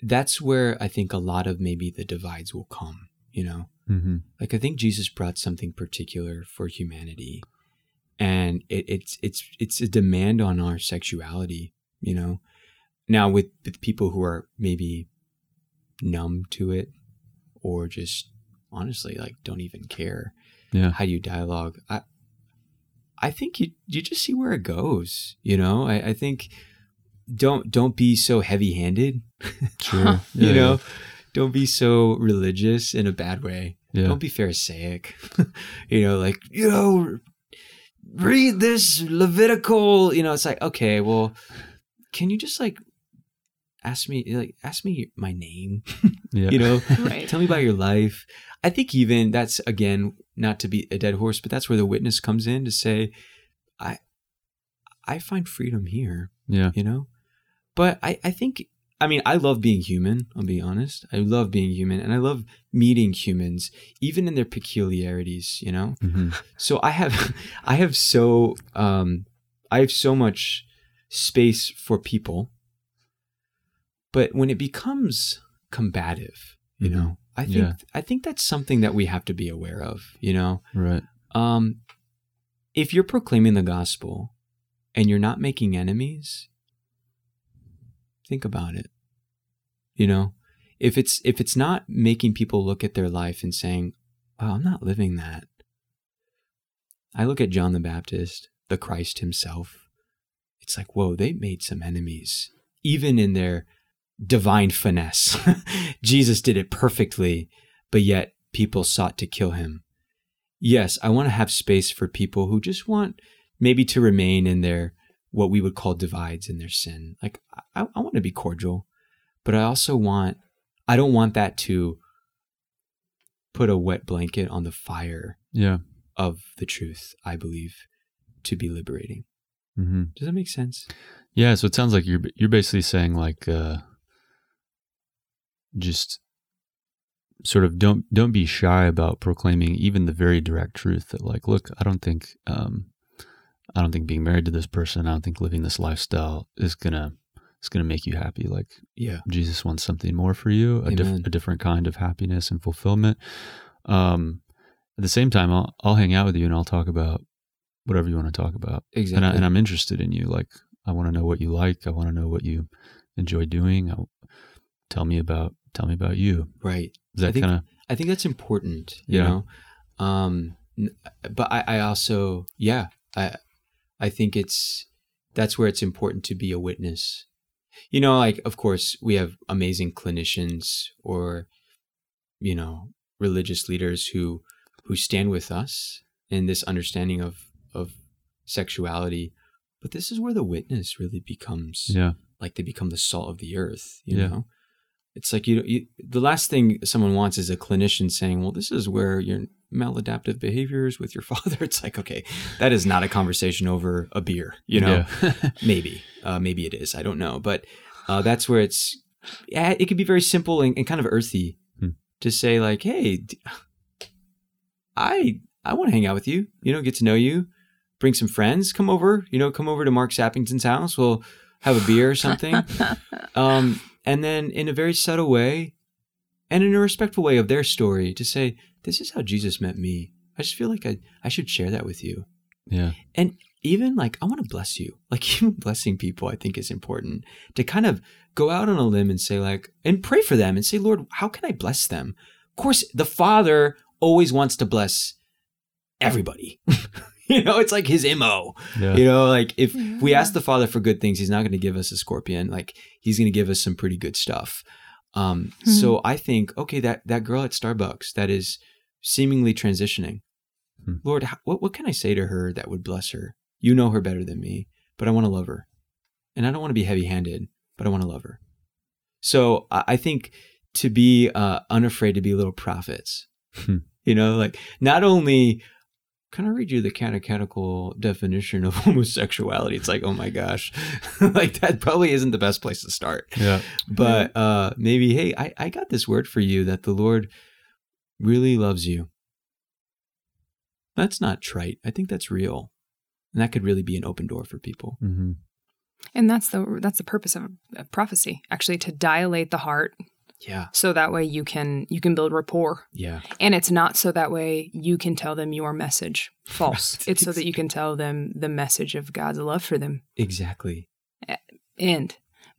that's where I think a lot of maybe the divides will come, Mm-hmm. Like, I think Jesus brought something particular for humanity, and it's a demand on our sexuality, Now, with people who are maybe numb to it or just honestly, like, don't even care. Yeah. How do you dialogue? I think you just see where it goes, I think don't be so heavy-handed. Sure. Yeah. Don't be so religious in a bad way. Yeah. Don't be Pharisaic. Read this Levitical, it's like, okay, well, can you just ask me my name, right. Tell me about your life. I think even that's, again, not to be a dead horse, but that's where the witness comes in to say, I find freedom here, but I think I love being human. I'll be honest. I love being human, and I love meeting humans, even in their peculiarities, Mm-hmm. So I have so much space for people. But when it becomes combative, I think that's something that we have to be aware of, Right. If you're proclaiming the gospel and you're not making enemies, think about it. If it's not making people look at their life and saying, "Wow, I'm not living that." I look at John the Baptist, the Christ himself. It's like, whoa, they made some enemies, even in their divine finesse. Jesus did it perfectly, but yet people sought to kill him. Yes, I want to have space for people who just want maybe to remain in their, what we would call, divides in their sin. Like, I want to be cordial, but I don't want that to put a wet blanket on the fire of the truth, I believe, to be liberating. Mm-hmm. Does that make sense? Yeah. So it sounds like you're basically saying, like, just sort of don't be shy about proclaiming even the very direct truth that, like, look, I don't think being married to this person, I don't think living this lifestyle is gonna make you happy. Like, Jesus wants something more for you, a different kind of happiness and fulfillment. At the same time, I'll hang out with you and I'll talk about whatever you want to talk about. Exactly. And I'm interested in you. Like, I want to know what you like. I want to know what you enjoy doing. Tell me about you. Right. Is that kind of? I think that's important. But I also, I think that's where it's important to be a witness. Like, of course, we have amazing clinicians or, religious leaders who stand with us in this understanding of sexuality, But this is where the witness really becomes, like they become the salt of the earth, you know? It's like the last thing someone wants is a clinician saying, well, this is where your maladaptive behaviors with your father. It's like, okay, that is not a conversation over a beer, you know? Yeah. Maybe it is. I don't know. But that's where it could be very simple and kind of earthy to say like, hey, I want to hang out with you, you know, get to know you, bring some friends, come over to Mark Sappington's house. We'll have a beer or something. And then in a very subtle way and in a respectful way of their story to say, this is how Jesus met me. I just feel like I should share that with you. Yeah. And even like, I want to bless you. Like even blessing people, I think is important to kind of go out on a limb and say like, and pray for them and say, Lord, how can I bless them? Of course, the Father always wants to bless everybody. You know, it's like his MO, you know, like if we ask the Father for good things, he's not going to give us a scorpion. Like he's going to give us some pretty good stuff. So I think, okay, that girl at Starbucks that is seemingly transitioning, Lord, what can I say to her that would bless her? You know her better than me, but I want to love her. And I don't want to be heavy-handed, but I want to love her. So I think to be unafraid to be little prophets, you know, like not only... Can I read you the catechetical definition of homosexuality? It's like, oh my gosh, like that probably isn't the best place to start. Yeah. But maybe, hey, I got this word for you that the Lord really loves you. That's not trite. I think that's real. And that could really be an open door for people. Mm-hmm. And that's the purpose of prophecy, actually, to dilate the heart. Yeah. So that way you can build rapport. Yeah. And it's not so that way you can tell them your message false. Right. It's so that you can tell them the message of God's love for them. Exactly.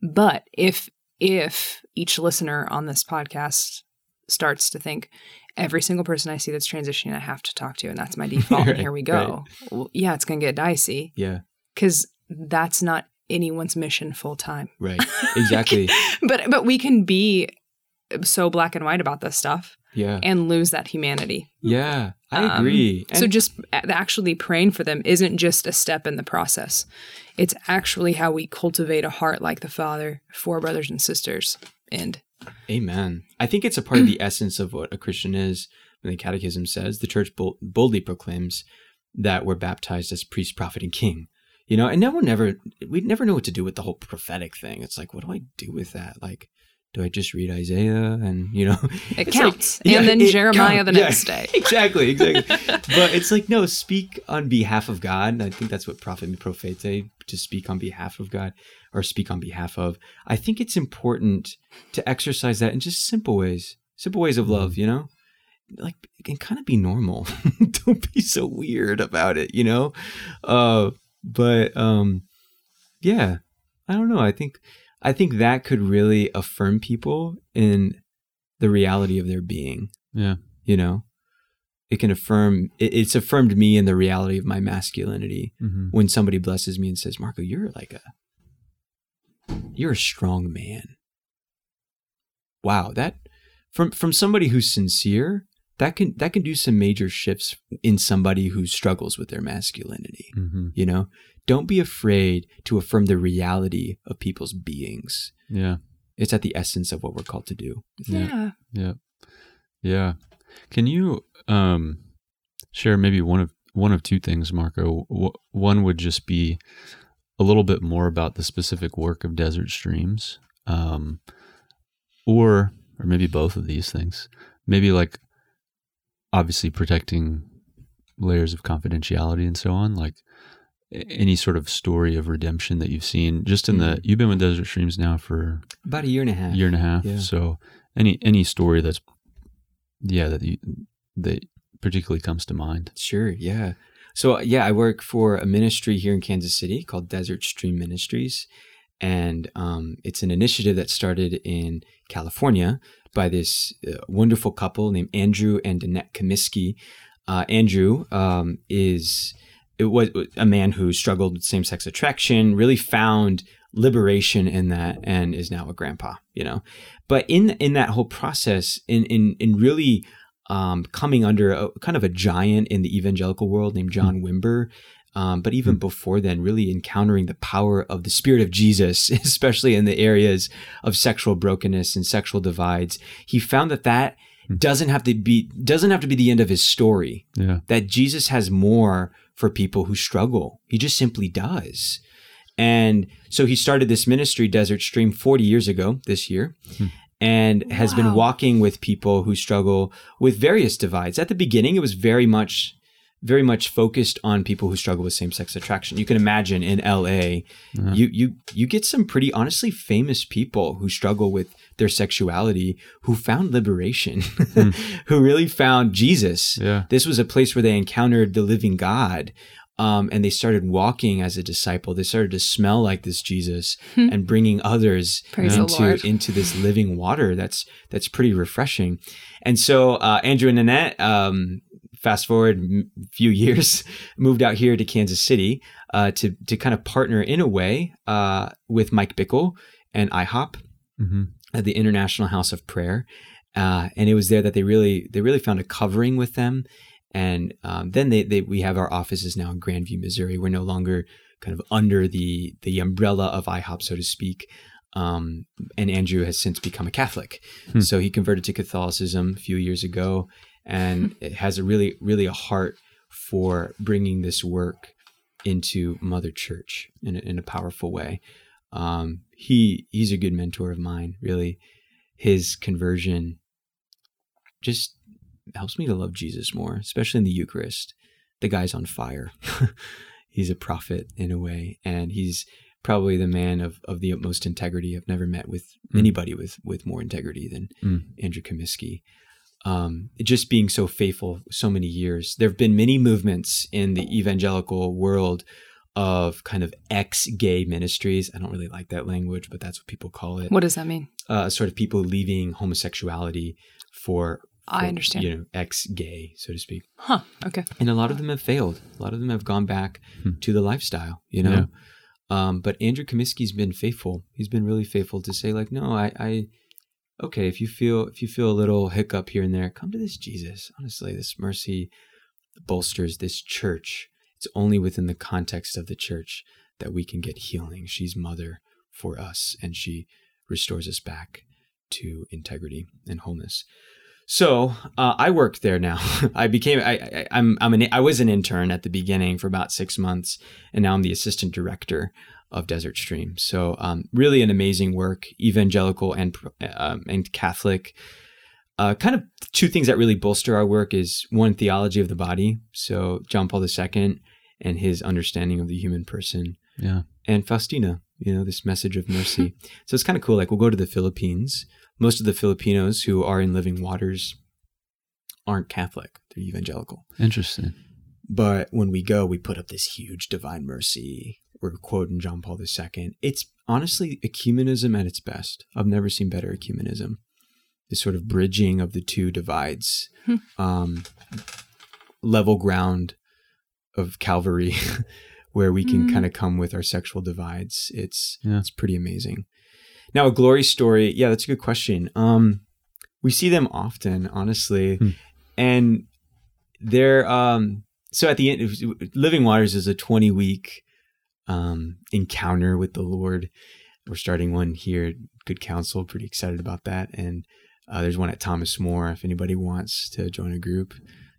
But if each listener on this podcast starts to think, every single person I see that's transitioning I have to talk to, and that's my default, right, and here we go. Right. Well, yeah, it's going to get dicey. Yeah. Because that's not anyone's mission full time. Right. Exactly. But we can be... so black and white about this stuff, and lose that humanity. Yeah, I agree. So just actually praying for them isn't just a step in the process. It's actually how we cultivate a heart like the Father for brothers and sisters. And amen. I think it's a part of the essence of what a Christian is. When the Catechism says, the Church boldly proclaims that we're baptized as priest, prophet, and king. You know, and we never know what to do with the whole prophetic thing. It's like, what do I do with that? Like, do I just read Isaiah and, you know? It counts. Like, and then Jeremiah counts. The next day. Exactly. But it's like, no, speak on behalf of God. And I think that's what prophet and prophets say, to speak on behalf of God or speak on behalf of. I think it's important to exercise that in just simple ways of love, you know? Like, it can kind of be normal. Don't be so weird about it, you know? Yeah, I don't know. I think that could really affirm people in the reality of their being. Yeah. You know, it can affirm, it's affirmed me in the reality of my masculinity when somebody blesses me and says, Marco, you're a strong man. Wow. That from somebody who's sincere, that can do some major shifts in somebody who struggles with their masculinity, you know? Don't be afraid to affirm the reality of people's beings. Yeah. It's at the essence of what we're called to do. Yeah. Yeah. Yeah. Can you share maybe one of two things, Marco? One would just be a little bit more about the specific work of Desert Streams, or maybe both of these things. Maybe like obviously protecting layers of confidentiality and so on, like any sort of story of redemption that you've seen just in the, you've been with Desert Streams now for about a year and a half. Yeah. So any story that's, that particularly comes to mind. Sure. Yeah. So I work for a ministry here in Kansas City called Desert Stream Ministries. And it's an initiative that started in California by this wonderful couple named Andrew and Annette Comiskey. Andrew It was a man who struggled with same-sex attraction, really found liberation in that, and is now a grandpa, you know. But in that whole process, in really coming under a kind of a giant in the evangelical world named John Wimber, But even before then, really encountering the power of the Spirit of Jesus, especially in the areas of sexual brokenness and sexual divides, he found that that doesn't have to be the end of his story. Yeah. That Jesus has more for people who struggle. He just simply does. And so he started this ministry, Desert Stream, 40 years ago this year, and has been walking with people who struggle with various divides. At the beginning, it was very much focused on people who struggle with same-sex attraction. You can imagine in LA, you get some pretty honestly famous people who struggle with their sexuality, who found liberation, who really found Jesus. Yeah. This was a place where they encountered the living God. And they started walking as a disciple. They started to smell like this Jesus and bringing others into this living water. That's pretty refreshing. And so Andrew and Nanette, fast forward a few years, moved out here to Kansas City to kind of partner in a way with Mike Bickle and IHOP at the International House of Prayer. And it was there that they really found a covering with them. And then we have our offices now in Grandview, Missouri. We're no longer kind of under the umbrella of IHOP, so to speak. And Andrew has since become a Catholic. So he converted to Catholicism a few years ago, and it has a really, really a heart for bringing this work into Mother Church in a powerful way. He's a good mentor of mine, really. His conversion just helps me to love Jesus more, especially in the Eucharist. The guy's on fire. He's a prophet in a way, and he's probably the man of the utmost integrity. I've never met with anybody with more integrity than Andrew Comiskey. Just being so faithful so many years. There have been many movements in the evangelical world of kind of ex-gay ministries. I don't really like that language, but that's what people call it. What does that mean? Sort of people leaving homosexuality for I understand. You know, ex-gay, so to speak. Huh. Okay. And a lot of them have failed. A lot of them have gone back to the lifestyle, you know. Yeah. But Andrew Comiskey's been faithful. He's been really faithful to say, like, no, okay, if you feel a little hiccup here and there, come to this Jesus. Honestly, this mercy bolsters this church. It's only within the context of the church that we can get healing. She's mother for us, and she restores us back to integrity and wholeness. So I work there now. I was an intern at the beginning for about 6 months, and now I'm the assistant director of Desert Stream. So really an amazing work, evangelical and Catholic. Kind of two things that really bolster our work is one, theology of the body. So John Paul II and his understanding of the human person. Yeah. And Faustina, you know, this message of mercy. So it's kind of cool. Like, we'll go to the Philippines. Most of the Filipinos who are in Living Waters aren't Catholic. They're evangelical. Interesting. But when we go, we put up this huge divine mercy. We're quoting John Paul II. It's honestly ecumenism at its best. I've never seen better ecumenism. This sort of bridging of the two divides, level ground of Calvary, where we can kind of come with our sexual divides. It's pretty amazing. Now, a glory story. Yeah, that's a good question. We see them often, honestly. And they're, so at the end, Living Waters is a 20-week encounter with the Lord. We're starting one here at Good Counsel. Pretty excited about that. And there's one at Thomas More. If anybody wants to join a group,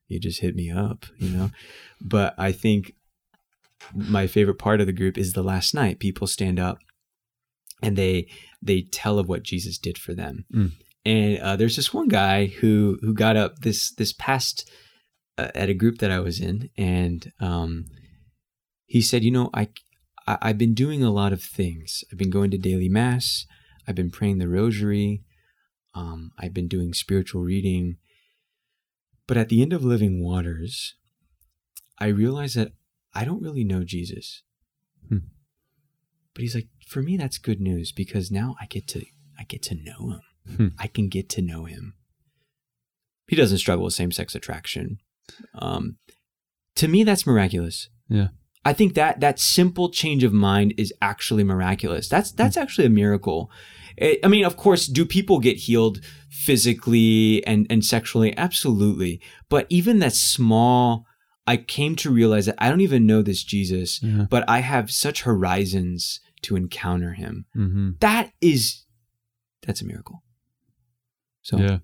you just hit me up, you know. But I think my favorite part of the group is the last night. People stand up and they tell of what Jesus did for them. And there's this one guy who got up this past at a group that I was in, and he said, you know, I've been doing a lot of things. I've been going to daily mass. I've been praying the rosary. I've been doing spiritual reading. But at the end of Living Waters, I realized that I don't really know Jesus. But he's like, for me, that's good news, because now I get to know him. I can get to know him. He doesn't struggle with same-sex attraction. To me, that's miraculous. Yeah, I think that simple change of mind is actually miraculous. That's actually a miracle. I mean, of course, do people get healed physically and sexually? Absolutely. But even that small I came to realize that I don't even know this Jesus, yeah. but I have such horizons to encounter him. Mm-hmm. That's a miracle. So yeah.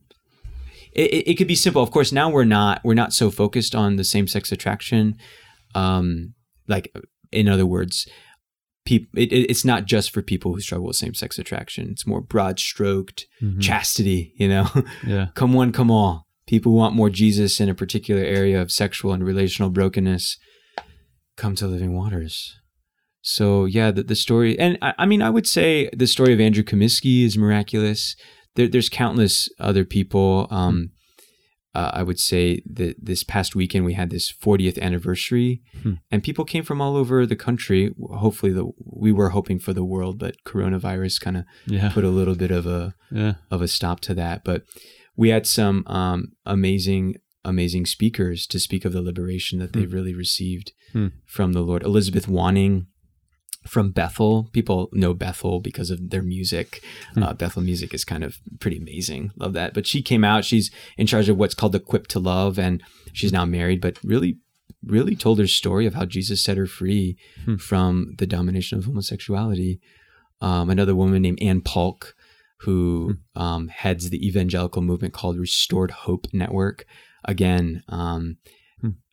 It could be simple. Of course, now we're not so focused on the same-sex attraction. Like, in other words, it's not just for people who struggle with same-sex attraction. It's more broad-stroked mm-hmm. chastity, you know? Yeah. Come one, come all. People want more Jesus in a particular area of sexual and relational brokenness. Come to Living Waters. So, yeah, the story... And, I would say the story of Andrew Comiskey is miraculous. There's countless other people. I would say that this past weekend, we had this 40th anniversary and people came from all over the country. Hopefully we were hoping for the world, but coronavirus kind of put a little bit of a stop to that. But we had some amazing speakers to speak of the liberation that they've really received from the Lord. Elizabeth Wanning from Bethel. People know Bethel because of their music. Bethel music is kind of pretty amazing. Love that. But she came out. She's in charge of what's called the Quip to Love, and she's now married, but really, really told her story of how Jesus set her free from the domination of homosexuality. Another woman named Ann Polk, who heads the evangelical movement called Restored Hope Network. Again,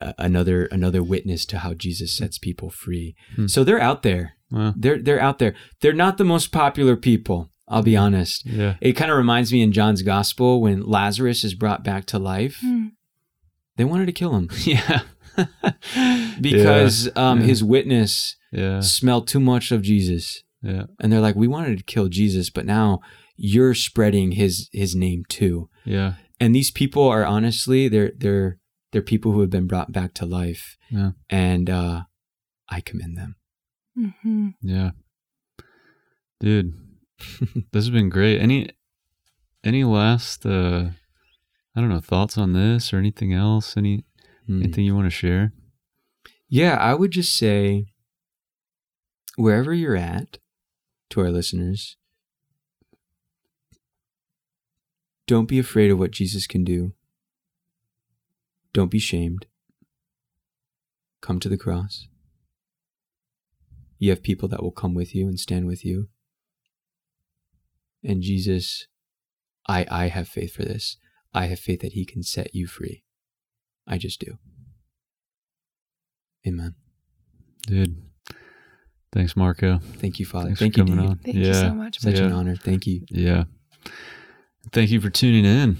another witness to how Jesus sets people free. So they're out there. Wow. They're out there. They're not the most popular people, I'll be honest. Yeah. It kind of reminds me in John's gospel when Lazarus is brought back to life. They wanted to kill him. Yeah. Because his witness smelled too much of Jesus. Yeah. And they're like, we wanted to kill Jesus, but now you're spreading his name too. Yeah. And these people are honestly, they're people who have been brought back to life, and I commend them. Mm-hmm. Yeah, dude, this has been great. Any last I don't know, thoughts on this or anything else? Anything you want to share? Yeah, I would just say, wherever you're at, to our listeners, don't be afraid of what Jesus can do. Don't be shamed. Come to the cross. You have people that will come with you and stand with you. And Jesus, I have faith for this. I have faith that he can set you free. I just do. Amen. Dude, thanks, Marco. Thank you, Father. Thank you, Dave. Thank you so much. Such an honor. Thank you. Yeah. Thank you for tuning in.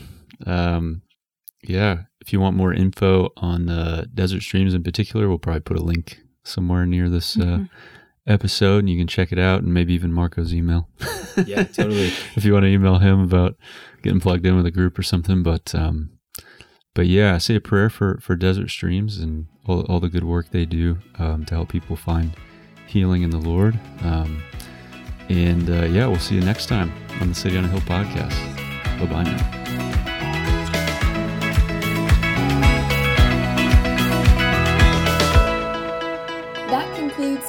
If you want more info on Desert Streams in particular, we'll probably put a link somewhere near this episode, and you can check it out, and maybe even Marco's email. Yeah, totally. If you want to email him about getting plugged in with a group or something. But yeah, say a prayer for Desert Streams and all the good work they do to help people find healing in the Lord. And we'll see you next time on the City on a Hill podcast. Bye-bye now.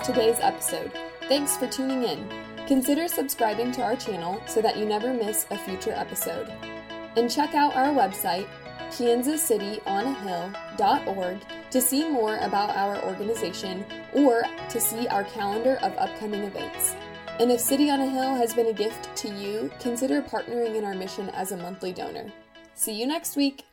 Today's episode. Thanks for tuning in. Consider subscribing to our channel so that you never miss a future episode. And check out our website, kansascityonahill.org, to see more about our organization or to see our calendar of upcoming events. And if City on a Hill has been a gift to you, consider partnering in our mission as a monthly donor. See you next week.